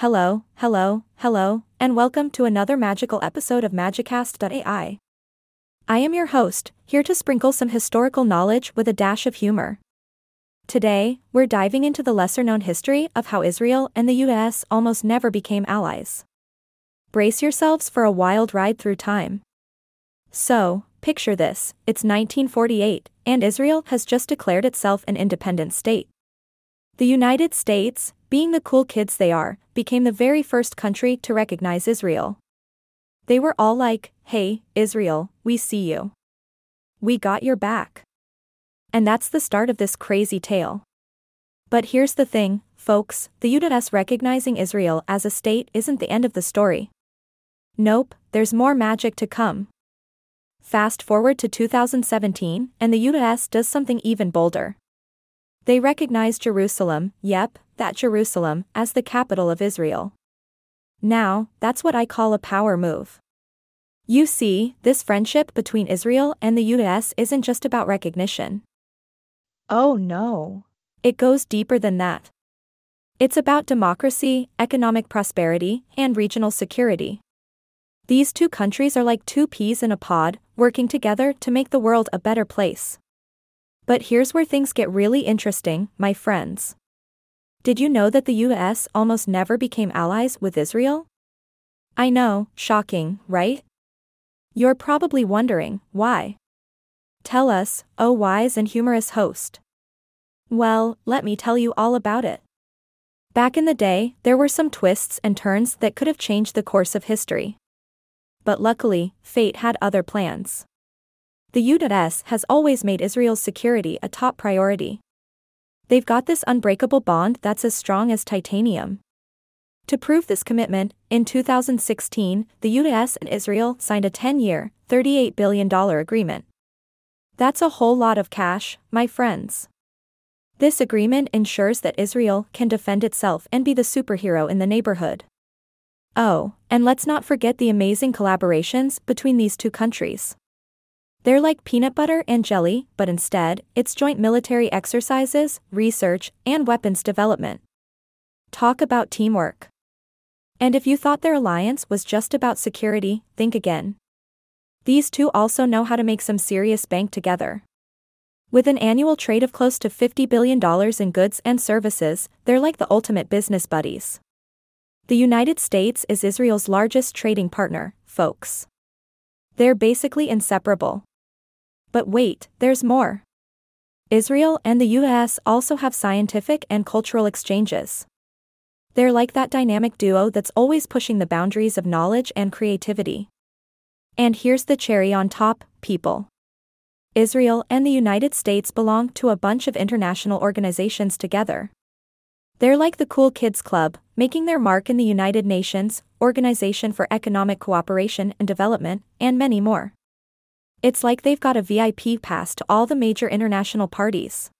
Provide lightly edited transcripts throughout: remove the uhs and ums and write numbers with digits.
Hello, and welcome to another magical episode of MagiCast.ai. I am your host, here to sprinkle some historical knowledge with a dash of humor. Today, we're diving into the lesser-known history of how Israel and the US almost never became allies. Brace yourselves for a wild ride through time. So, picture this, it's 1948, and Israel has just declared itself an independent state. The United States, being the cool kids they are, became the very first country to recognize Israel. They were all like, "Hey, Israel, we see you. We got your back." And that's the start of this crazy tale. But here's the thing, folks, the U.S. recognizing Israel as a state isn't the end of the story. Nope, there's more magic to come. Fast forward to 2017, and the U.S. does something even bolder. They recognize Jerusalem, yep, that Jerusalem, as the capital of Israel. Now, that's what I call a power move. You see, this friendship between Israel and the U.S. isn't just about recognition. Oh no. It goes deeper than that. It's about democracy, economic prosperity, and regional security. These two countries are like two peas in a pod, working together to make the world a better place. But here's where things get really interesting, my friends. Did you know that the U.S. almost never became allies with Israel? I know, shocking, right? You're probably wondering, why? Tell us, oh wise and humorous host. Well, let me tell you all about it. Back in the day, there were some twists and turns that could have changed the course of history. But luckily, fate had other plans. The U.S. has always made Israel's security a top priority. They've got this unbreakable bond that's as strong as titanium. To prove this commitment, in 2016, the U.S. and Israel signed a 10-year, $38 billion agreement. That's a whole lot of cash, my friends. This agreement ensures that Israel can defend itself and be the superhero in the neighborhood. Oh, and let's not forget the amazing collaborations between these two countries. They're like peanut butter and jelly, but instead, it's joint military exercises, research, and weapons development. Talk about teamwork. And if you thought their alliance was just about security, think again. These two also know how to make some serious bank together. With an annual trade of close to $50 billion in goods and services, they're like the ultimate business buddies. The United States is Israel's largest trading partner, folks. They're basically inseparable. But wait, there's more. Israel and the U.S. also have scientific and cultural exchanges. They're like that dynamic duo that's always pushing the boundaries of knowledge and creativity. And here's the cherry on top, people. Israel and the United States belong to a bunch of international organizations together. They're like the cool kids club, making their mark in the United Nations, Organization for Economic Cooperation and Development, and many more. It's like they've got a VIP pass to all the major international parties.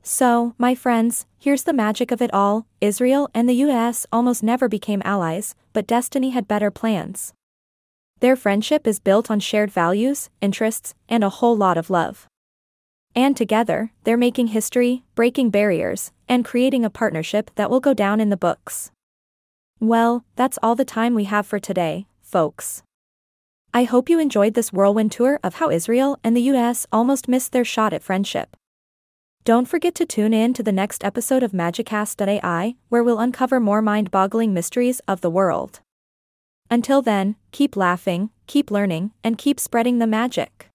So, my friends, here's the magic of it all, Israel and the U.S. almost never became allies, but destiny had better plans. Their friendship is built on shared values, interests, and a whole lot of love. And together, they're making history, breaking barriers, and creating a partnership that will go down in the books. Well, that's all the time we have for today, folks. I hope you enjoyed this whirlwind tour of how Israel and the U.S. almost missed their shot at friendship. Don't forget to tune in to the next episode of MagiCast.ai, where we'll uncover more mind-boggling mysteries of the world. Until then, keep laughing, keep learning, and keep spreading the magic.